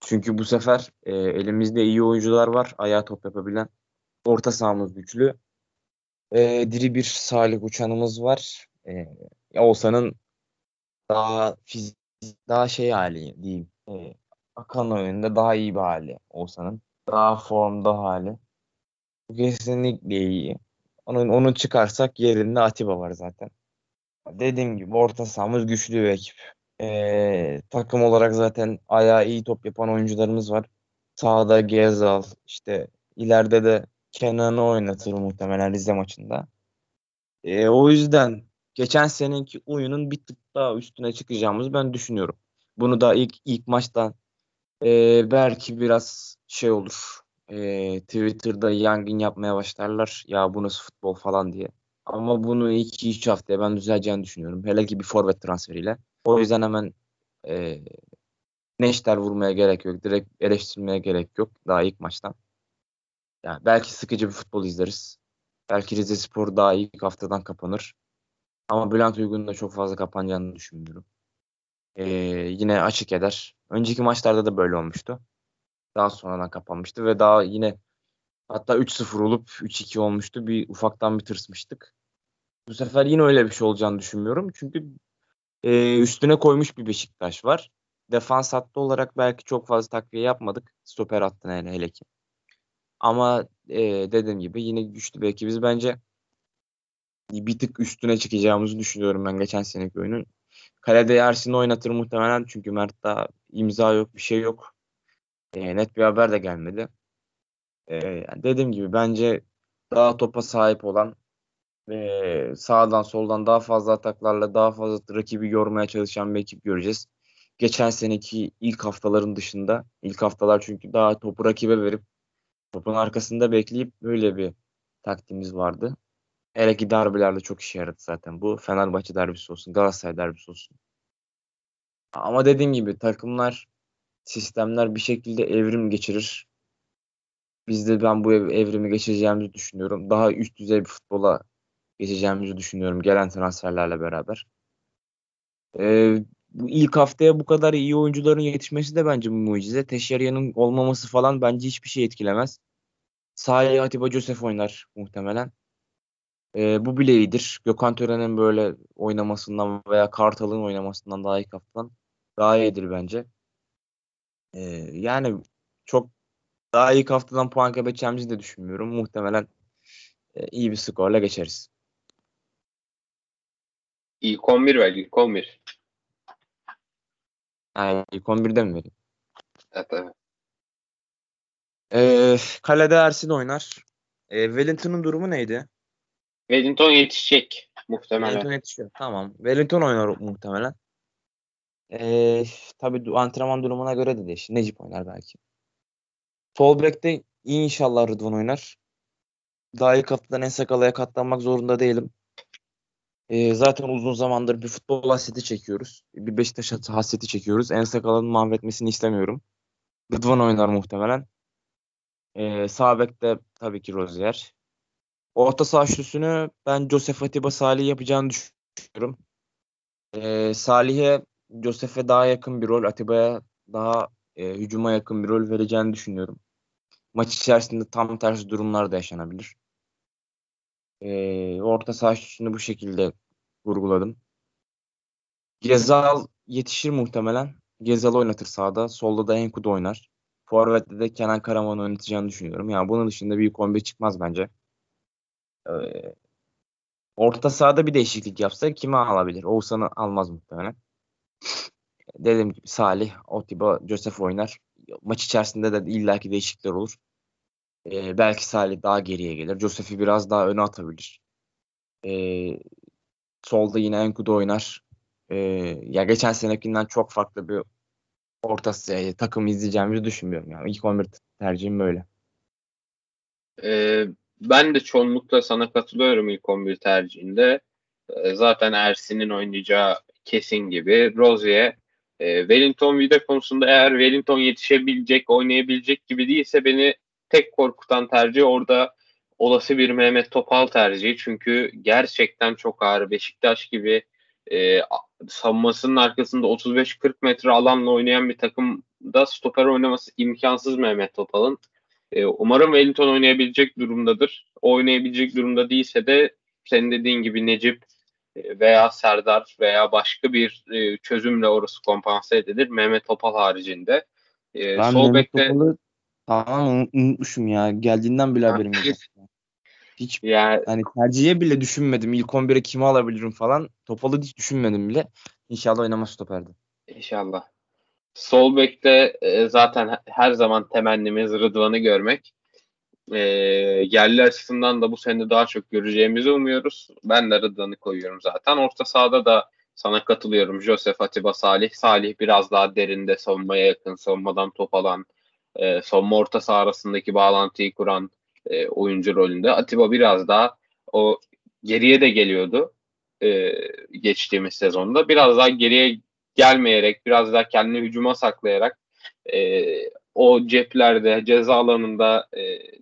Çünkü bu sefer elimizde iyi oyuncular var. Ayağa top yapabilen. Orta sahamız güçlü. Diri bir Salih Uçan'ımız var. Oğuzhan'ın daha fizik, daha şey hali diyeyim. Akan oyununda daha iyi bir hali Oğuzhan'ın. Daha formda hali. Bu kesinlikle iyi. Onu çıkarsak yerinde Atiba var zaten. Dediğim gibi orta sahamız güçlü bir ekip. Takım olarak zaten ayağı iyi top yapan oyuncularımız var. Sağda Ghezzal, işte ileride de Kenan'ı oynatır muhtemelen Rize maçında. O yüzden geçen seneki oyunun bir tık daha üstüne çıkacağımızı ben düşünüyorum. Bunu da ilk maçtan belki biraz şey olur. Twitter'da yangın yapmaya başlarlar. Ya bu nasıl futbol falan diye. Ama bunu 2-3 haftaya ben düzeleceğini düşünüyorum. Hele ki bir forvet transferiyle. O yüzden hemen neşter vurmaya gerek yok. Direkt eleştirmeye gerek yok. Daha ilk maçtan. Yani belki sıkıcı bir futbol izleriz. Belki Rizespor daha ilk haftadan kapanır. Ama Bülent Uygun'un da çok fazla kapanacağını düşünmüyorum. Yine açık eder. Önceki maçlarda da böyle olmuştu. Daha sonradan kapanmıştı ve daha yine hatta 3-0 olup 3-2 olmuştu. Bir ufaktan bir tırsmıştık. Bu sefer yine öyle bir şey olacağını düşünmüyorum. Çünkü üstüne koymuş bir Beşiktaş var. Defans hattı olarak belki çok fazla takviye yapmadık. Stoper hattına hele ki. Ama dediğim gibi yine güçlü bir ekibiz. Bence bir tık üstüne çıkacağımızı düşünüyorum ben geçen seneki oyunun. Kalede Ersin'i oynatır muhtemelen. Çünkü Mert daha imza yok, bir şey yok. Net bir haber de gelmedi. Dediğim gibi bence daha topa sahip olan ve sağdan soldan daha fazla ataklarla daha fazla rakibi yormaya çalışan bir ekip göreceğiz. Geçen seneki ilk haftaların dışında. İlk haftalar çünkü daha topu rakibe verip topun arkasında bekleyip böyle bir taktiğimiz vardı. Hele ki derbilerde çok işe yaradı zaten bu. Fenerbahçe derbisi olsun, Galatasaray derbisi olsun. Ama dediğim gibi takımlar, sistemler bir şekilde evrim geçirir. Biz de ben bu evrimi geçireceğimizi düşünüyorum. Daha üst düzey bir futbola geçeceğimizi düşünüyorum gelen transferlerle beraber. Bu ilk haftaya bu kadar iyi oyuncuların yetişmesi de bence bir mucize. Teşer'in olmaması falan bence hiçbir şey etkilemez. Salih, Atiba, Josef oynar muhtemelen. Bu bile iyidir. Gökhan Tören'in böyle oynamasından veya Kartal'ın oynamasından daha iyi kaptan. Daha iyidir bence. Yani çok daha ilk haftadan puan kaybedeceğimizi de düşünmüyorum. Muhtemelen iyi bir skorla geçeriz. İlk 11 ver, ilk 11. Yani ilk 11'de mi vereyim? Evet. Kalede Ersin oynar. Wellington'un durumu neydi? Wellington yetişecek muhtemelen. Wellington yetişiyor, tamam. Wellington oynar muhtemelen. Tabii antrenman durumuna göre de değişir. Necip oynar belki. Sol bekte inşallah Rıdvan oynar. Daha ilk haftadan ENSK'ya katlanmak zorunda değilim. Zaten uzun zamandır bir futbol hasreti çekiyoruz. Bir Beşiktaş hasreti çekiyoruz. ENSK'nın mahvetmesini istemiyorum. Rıdvan oynar muhtemelen. Sağ bekte tabii ki Rosier. Orta saha üçlüsünü ben Josef, Atiba, Salih yapacağını düşünüyorum. Salih'e, Josef'e daha yakın bir rol, Atiba'ya daha hücuma yakın bir rol vereceğini düşünüyorum. Maç içerisinde tam tersi durumlar da yaşanabilir. Orta saha üstünü bu şekilde vurguladım. Ghezzal yetişir muhtemelen. Ghezzal oynatır sağda. Solda da Enkudu oynar. Forvet'te de Kenan Karaman oynatacağını düşünüyorum. Yani bunun dışında bir kombi çıkmaz bence. Orta sahada bir değişiklik yapsa kime alabilir? Oğuzhan'ı almaz muhtemelen. Dediğim gibi Salih, Otiba, Josef oynar. Maç içerisinde de illaki değişiklikler olur. Belki Salih daha geriye gelir. Josef'i biraz daha öne atabilir. Solda yine Enkudu oynar. Ya geçen senekinden çok farklı bir takım izleyeceğimizi düşünmüyorum. Yani ilk 11 tercihim böyle. Ben de çoğunlukla sana katılıyorum ilk 11 tercihinde. Zaten Ersin'in oynayacağı kesin gibi. Rosier, Wellington vida konusunda eğer Wellington yetişebilecek, oynayabilecek gibi değilse beni tek korkutan tercih orada olası bir Mehmet Topal tercihi. Çünkü gerçekten çok ağır. Beşiktaş gibi savunmasının arkasında 35-40 metre alanla oynayan bir takımda stoper oynaması imkansız Mehmet Topal'ın. Umarım Wellington oynayabilecek durumdadır. Oynayabilecek durumda değilse de senin dediğin gibi Necip veya Serdar veya başka bir çözümle orası kompanse edilir. Mehmet Topal haricinde. Ben Mehmet Topal'ı tamamen unutmuşum ya. Geldiğinden bile haberim yok. Hiç yani, hani tercihe bile düşünmedim. İlk 11'e kimi alabilirim falan. Topal'ı hiç düşünmedim bile. İnşallah oynamaz stoperdi. İnşallah. Sol bekte zaten her zaman temennimiz Rıdvan'ı görmek. Yerli açısından da bu sene daha çok göreceğimizi umuyoruz. Ben de Rıdvan'ı koyuyorum zaten. Orta sahada da sana katılıyorum. Josef, Atiba, Salih. Salih biraz daha derinde, savunmaya yakın, savunmadan top alan, savunma orta saha arasındaki bağlantıyı kuran oyuncu rolünde. Atiba biraz daha o geriye de geliyordu geçtiğimiz sezonda. Biraz daha geriye gelmeyerek, biraz daha kendini hücuma saklayarak o ceplerde, ceza alanında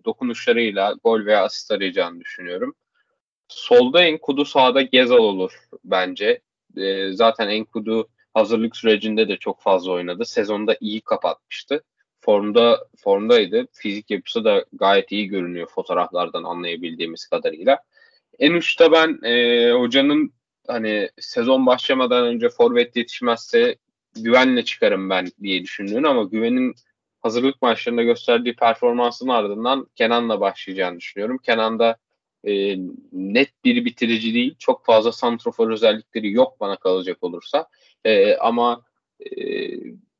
dokunuşlarıyla gol veya asist arayacağını düşünüyorum. Solda Enkudu, sağda Ghezzal olur bence. Zaten Enkudu hazırlık sürecinde de çok fazla oynadı. Sezonda iyi kapatmıştı. Formdaydı. Fizik yapısı da gayet iyi görünüyor fotoğraflardan anlayabildiğimiz kadarıyla. En uçta ben hocanın hani sezon başlamadan önce forvet yetişmezse Güven'le çıkarım ben diye düşündüğünü ama Güven'in hazırlık maçlarında gösterdiği performansın ardından Kenan'la başlayacağını düşünüyorum. Kenan'da net bir bitirici değil. Çok fazla santrofor özellikleri yok bana kalacak olursa. Ama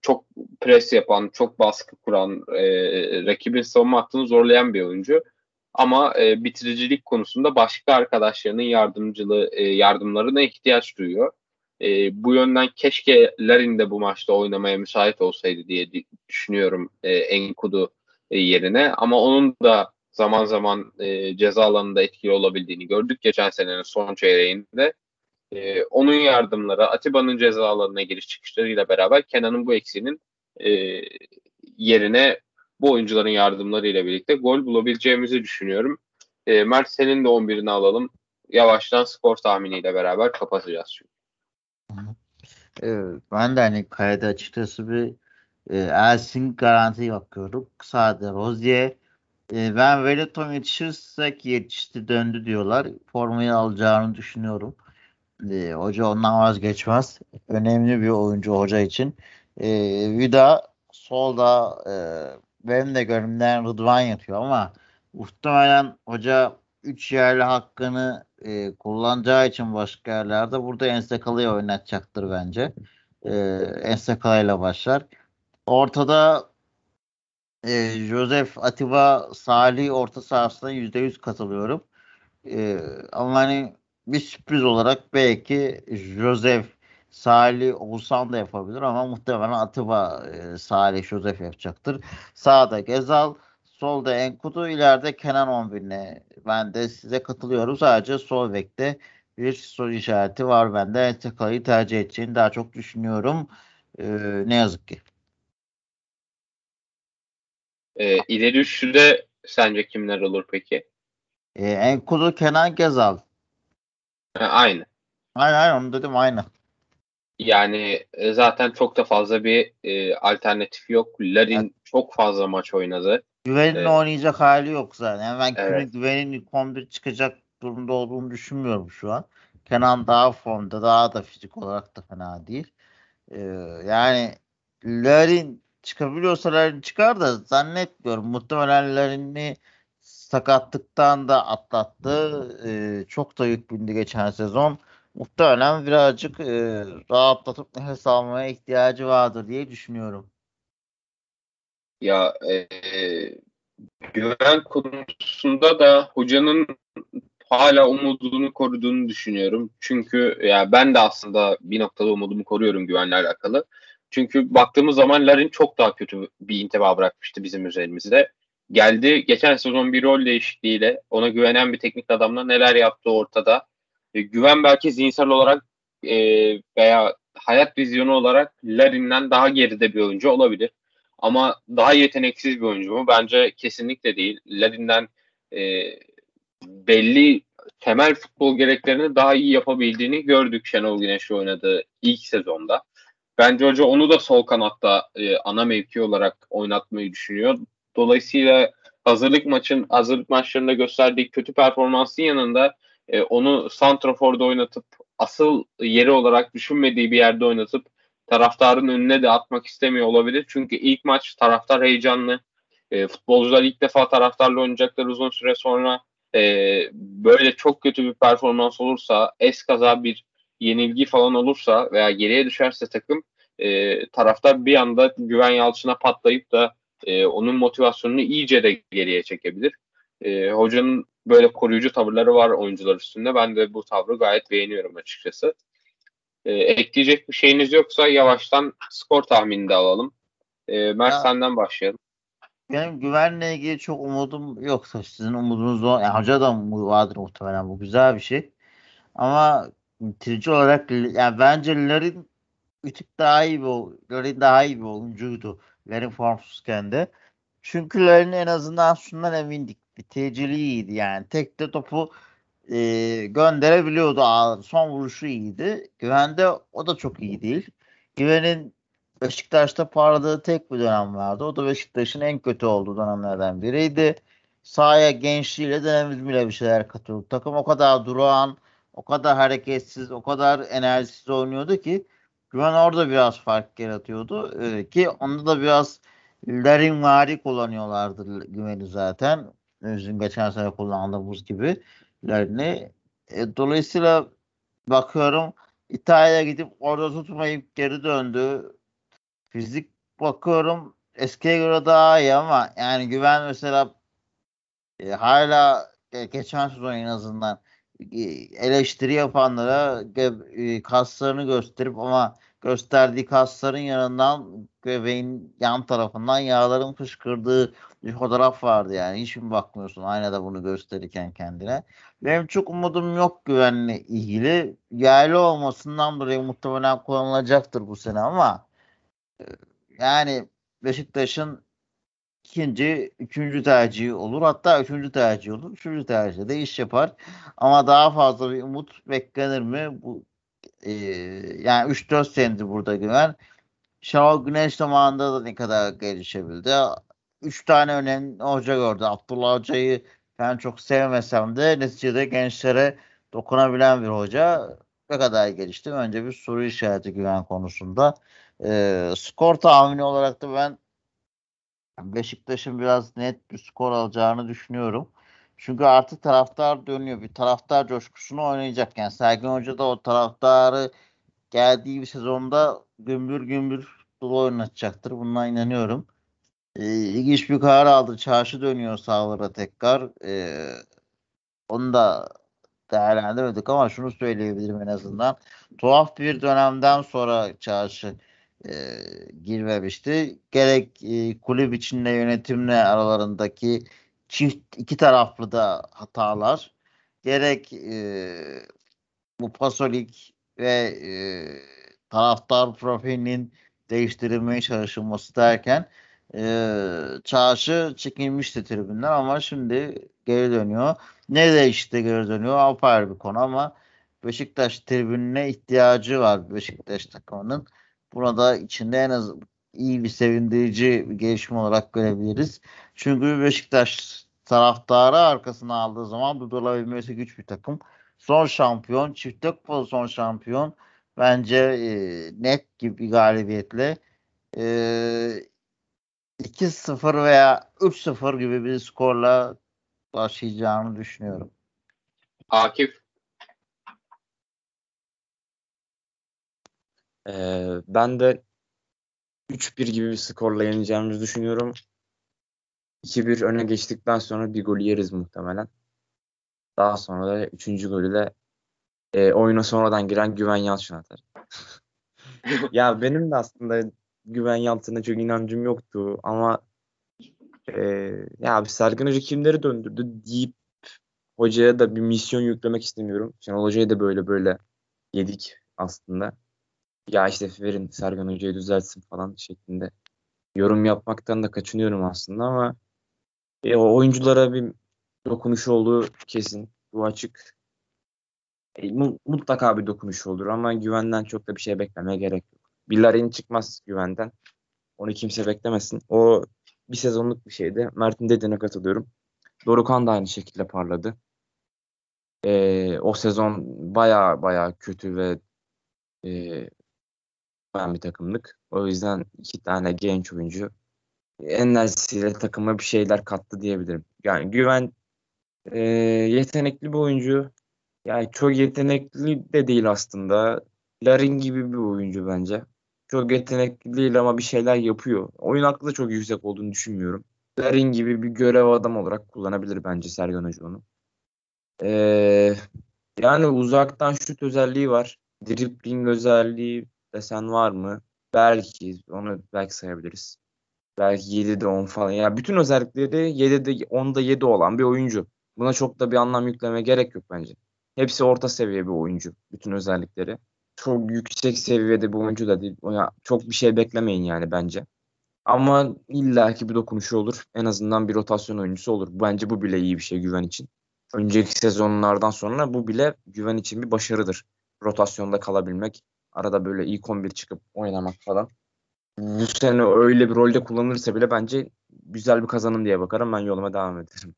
çok pres yapan, çok baskı kuran, rakibin savunma hattını zorlayan bir oyuncu. Ama bitiricilik konusunda başka arkadaşlarının yardımlarına ihtiyaç duyuyor. Bu yönden keşke Larin de bu maçta oynamaya müsait olsaydı diye düşünüyorum Enkudu yerine. Ama onun da zaman zaman ceza alanında etkili olabildiğini gördük geçen senenin son çeyreğinde. Onun yardımları, Atiba'nın ceza alanına giriş çıkışlarıyla beraber Kenan'ın bu eksiğinin yerine bu oyuncuların yardımlarıyla birlikte gol bulabileceğimizi düşünüyorum. Mert, senin de 11'ini alalım. Yavaştan skor tahminiyle beraber kapatacağız çünkü. Ben de hani kalede açıkçası bir Ersin garanti bakıyorum. Sağda Rosier. Ben Wellington yetişirsek yetişti döndü diyorlar. Formayı alacağını düşünüyorum. Hoca ondan vazgeçmez. Önemli bir oyuncu hoca için. Vida solda benim de gönlümden Rıdvan yatıyor ama muhtemelen hoca 3 yerli hakkını kullanacağı için başka yerlerde burada ENSK'yı oynatacaktır bence. ENSK'yla başlar. Ortada Josef, Atiba, Salih orta sahasına %100 katılıyorum. Ama hani bir sürpriz olarak belki Josef, Salih, Oğuzhan da yapabilir ama muhtemelen Atiba, Salih, Josef yapacaktır. Sağda Ghezzal, solda Enkudu, ileride Kenan 11'ine. Ben de size katılıyorum. Sadece sol bekte bir soru işareti var. Ben de Enteka'yı tercih edeceğini daha çok düşünüyorum. Ne yazık ki. İleri üçlüde sence kimler olur peki? Enkudu, Kenan, Ghezzal. Aynı. Aynen onu dedim, aynı. Yani zaten çok da fazla bir alternatif yok. Larin çok fazla maç oynadı. Güven'in oynayacak hali yok zaten. Ben Güven'in kombi çıkacak durumda olduğunu düşünmüyorum şu an. Kenan daha formda, daha da fizik olarak da fena değil. Yani Larin çıkabiliyorsa Larin çıkar da zannetmiyorum. Muhtemelen Larin'i sakatlıktan da atlattı. Çok da yük bindi geçen sezon. Muhtemelen birazcık rahatlatıp nefes almaya ihtiyacı vardır diye düşünüyorum. Ya Güven konusunda da hocanın hala umudunu koruduğunu düşünüyorum. Çünkü ya ben de aslında bir noktada umudumu koruyorum Güven'le alakalı. Çünkü baktığımız zaman Larin çok daha kötü bir intiba bırakmıştı bizim üzerimizde. Geldi geçen sezon bir rol değişikliğiyle ona güvenen bir teknik adamla neler yaptığı ortada. Güven belki zihinsel olarak veya hayat vizyonu olarak Larin'den daha geride bir oyuncu olabilir. Ama daha yeteneksiz bir oyuncu mu? Bence kesinlikle değil. Larin'den belli temel futbol gereklerini daha iyi yapabildiğini gördük Şenol Güneş'le oynadığı ilk sezonda. Bence hoca onu da sol kanatta ana mevki olarak oynatmayı düşünüyor. Dolayısıyla hazırlık maçlarında gösterdiği kötü performansın yanında onu santraforda oynatıp asıl yeri olarak düşünmediği bir yerde oynatıp taraftarın önüne de atmak istemiyor olabilir. Çünkü ilk maç taraftar heyecanlı. Futbolcular ilk defa taraftarla oynayacaklar uzun süre sonra. Böyle çok kötü bir performans olursa, eskaza bir yenilgi falan olursa veya geriye düşerse takım, taraftar bir anda Güven Yalçın'a patlayıp da onun motivasyonunu iyice de geriye çekebilir. Hocanın böyle koruyucu tavırları var oyuncular üstünde. Ben de bu tavrı gayet beğeniyorum açıkçası. Ekleyecek bir şeyiniz yoksa yavaştan skor tahminini de alalım. Mert, senden başlayalım. Benim Güven'le ilgili çok umudum yoksa, sizin umudunuz o. Yani hoca da umudu vardır muhtemelen, bu güzel bir şey. Ama bitirici olarak yani bence Larin bir tık daha iyi bir, Larin daha iyi bir oyuncuydu. Larin formsuzken de. Çünkü Larin en azından şundan emindik. Bitiriciliği iyiydi yani. Tek de topu gönderebiliyordu. Son vuruşu iyiydi. Güven'de o da çok iyi değil. Güven'in Beşiktaş'ta parladığı tek bir dönem vardı. O da Beşiktaş'ın en kötü olduğu dönemlerden biriydi. Sahaya gençliğiyle, dinamizmiyle bir şeyler katıyordu. Takım o kadar durağan, o kadar hareketsiz, o kadar enerjisiz oynuyordu ki Güven orada biraz fark yaratıyordu. Ki onda da biraz Larinvari kullanıyorlardı Güven'i zaten. Bizim geçen sene kullandığımız gibi Larin'i. Dolayısıyla bakıyorum İtalya'ya gidip orada tutmayıp geri döndü. Fizik bakıyorum eskiye göre daha iyi ama yani Güven mesela hala geçen sezon en azından eleştiri yapanlara kaslarını gösterip ama gösterdiği kasların yanından göbeğin yan tarafından yağların fışkırdığı bir fotoğraf vardı yani. Hiç mi bakmıyorsun aynada bunu gösterirken kendine? Benim çok umudum yok Güven'le ilgili. Yerli olmasından dolayı muhtemelen kullanılacaktır bu sene ama yani Beşiktaş'ın ikinci, üçüncü tercihi olur. Hatta üçüncü tercih olur. Üçüncü tercihde de iş yapar. Ama daha fazla bir umut beklenir mi? Bu, yani 3-4 senedir burada Güven. Şenol Güneş zamanında da ne kadar gelişebildi. 3 tane önemli hoca gördü. Abdullah Hoca'yı ben çok sevmesem de neticede gençlere dokunabilen bir hoca. Ne kadar gelişti? Önce bir soru işareti Güven konusunda. Skor tahmini olarak da ben Beşiktaş'ın biraz net bir skor alacağını düşünüyorum. Çünkü artık taraftar dönüyor. Bir taraftar coşkusunu oynayacak. Yani Sergen Hoca da o taraftarı geldiği bir sezonda gümbür gümbür dolu oynatacaktır. Bundan inanıyorum. İlginç bir karar aldı. Çarşı dönüyor sahalara tekrar. Onu da değerlendirmedik ama şunu söyleyebilirim en azından. Tuhaf bir dönemden sonra çarşı girmemişti. Gerek kulüp içinde yönetimle aralarındaki çift iki taraflı da hatalar, gerek bu pasolik ve taraftar profilinin değiştirilmeye çalışılması derken çarşı çekilmişti tribünden ama şimdi geri dönüyor. Ne değişti geri dönüyor? Apayrı bir konu ama Beşiktaş tribününe ihtiyacı var Beşiktaş takımının. Buna da içinde en az iyi bir sevindirici bir gelişme olarak görebiliriz. Çünkü Beşiktaş taraftarı arkasına aldığı zaman durdurulabilmesi güç bir takım. Son şampiyon, çifte kupalı son şampiyon bence net gibi bir galibiyetle 2-0 veya 3-0 gibi bir skorla başlayacağını düşünüyorum. Akif? Ben de 3-1 gibi bir skorla yeneceğimizi düşünüyorum. 2-1 öne geçtikten sonra bir golü yeriz muhtemelen. Daha sonra da 3. golü de oyuna sonradan giren Güven Yalçın atar. Ya benim de aslında Güven Yalçın'a çok inancım yoktu ama ya Sergen Hoca kimleri döndürdü deyip hocaya da bir misyon yüklemek istemiyorum. Şenol Hoca'yı da böyle yedik aslında. Ya işte verin Sergen Hoca'yı düzeltsin falan şeklinde yorum yapmaktan da kaçınıyorum aslında ama oyunculara bir dokunuşu olduğu kesin, bu açık. mutlaka bir dokunuş olur ama Güven'den çok da bir şey beklemeye gerek yok. Billarin çıkmaz Güven'den. Onu kimse beklemesin. O bir sezonluk bir şeydi. Mert'in dediğine katılıyorum. Dorukhan da aynı şekilde parladı. O sezon baya kötü ve ben bir takımlık. O yüzden iki tane genç oyuncu enerjisiyle takıma bir şeyler kattı diyebilirim. Yani Güven yetenekli bir oyuncu. Yani çok yetenekli de değil aslında. Larin gibi bir oyuncu bence. Çok yetenekli değil ama bir şeyler yapıyor. Oyun aklı da çok yüksek olduğunu düşünmüyorum. Larin gibi bir görev adam olarak kullanabilir bence Sergen Hoca onu. Yani uzaktan şut özelliği var. Dribbling özelliği desen var mı? Belki. Onu belki sayabiliriz. Belki 7'de 10 falan. Yani bütün özellikleri 7'de 10'da 7 olan bir oyuncu. Buna çok da bir anlam yüklemeye gerek yok bence. Hepsi orta seviye bir oyuncu. Bütün özellikleri. Çok yüksek seviyede bir oyuncu da değil. Ona çok bir şey beklemeyin yani bence. Ama illaki bir dokunuşu olur. En azından bir rotasyon oyuncusu olur. Bence bu bile iyi bir şey Güven için. Önceki sezonlardan sonra bu bile Güven için bir başarıdır. Rotasyonda kalabilmek. Arada böyle ilk 11 çıkıp oynamak falan. Bu sene öyle bir rolde kullanılırsa bile bence güzel bir kazanım diye bakarım. Ben yoluma devam ederim.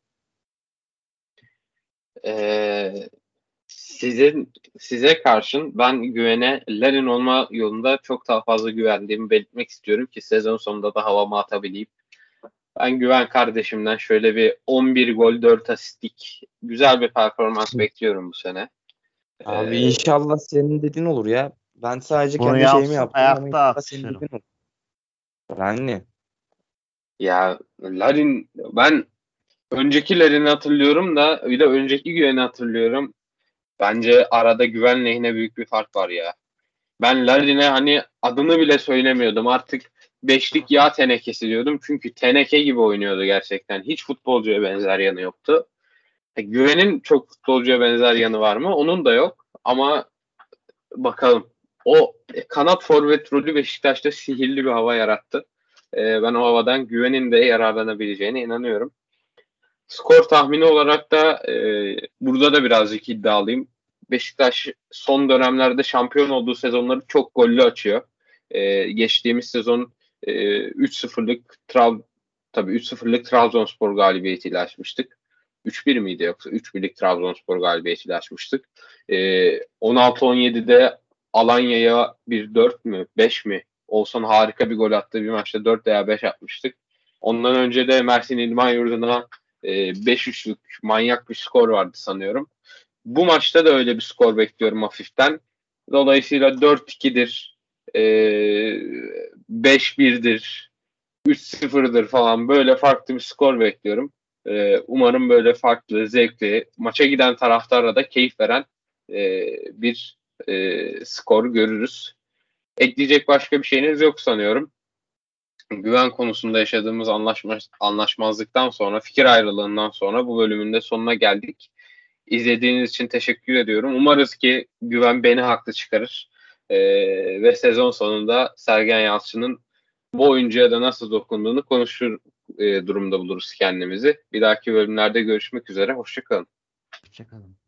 Size karşın ben Güven'e Larin olma yolunda çok daha fazla güvendiğimi belirtmek istiyorum ki sezon sonunda da havama atabileyim. Ben Güven kardeşimden şöyle bir 11 gol 4 asistlik güzel bir performans bekliyorum bu sene. Abi inşallah senin dediğin olur ya. Ben sadece kendi şeyimi yaptım. Ayakta atışırım. Yani. Ya Larin, ben önceki Larin'i hatırlıyorum da bir de önceki Güven'i hatırlıyorum. Bence arada Güven lehine büyük bir fark var ya. Ben Larin'e hani adını bile söylemiyordum. Artık beşlik yağ tenekesi diyordum. Çünkü teneke gibi oynuyordu gerçekten. Hiç futbolcuya benzer yanı yoktu. Güven'in çok futbolcuya benzer yanı var mı? Onun da yok. Ama bakalım. O kanat forvet rolü Beşiktaş'ta sihirli bir hava yarattı. Ben o havadan Güven'in de yararlanabileceğine inanıyorum. Skor tahmini olarak da burada da birazcık iddialıyım. Beşiktaş son dönemlerde şampiyon olduğu sezonları çok gollü açıyor. Geçtiğimiz sezon 3-0'lık Trabzonspor galibiyetiyle açmıştık. 3-1 miydi yoksa? 3-1'lik Trabzonspor galibiyetiyle açmıştık. 16-17'de Alanya'ya bir 4 mü 5 mi? Olsun harika bir gol attığı bir maçta 4 veya 5 atmıştık. Ondan önce de Mersin İdman Yurdu'na 5-3'lük manyak bir skor vardı sanıyorum. Bu maçta da öyle bir skor bekliyorum hafiften. Dolayısıyla 4-2'dir, 5-1'dir, 3-0'dır falan böyle farklı bir skor bekliyorum. Umarım böyle farklı, zevkli, maça giden taraftara da keyif veren bir skor görürüz. Ekleyecek başka bir şeyiniz yok sanıyorum. Güven konusunda yaşadığımız anlaşmazlıktan sonra, fikir ayrılığından sonra bu bölümün de sonuna geldik. İzlediğiniz için teşekkür ediyorum. Umarız ki Güven beni haklı çıkarır. Ve sezon sonunda Sergen Yalçın'ın bu oyuncuya da nasıl dokunduğunu konuşur durumda buluruz kendimizi. Bir dahaki bölümlerde görüşmek üzere. Hoşça kalın. Hoşça kalın.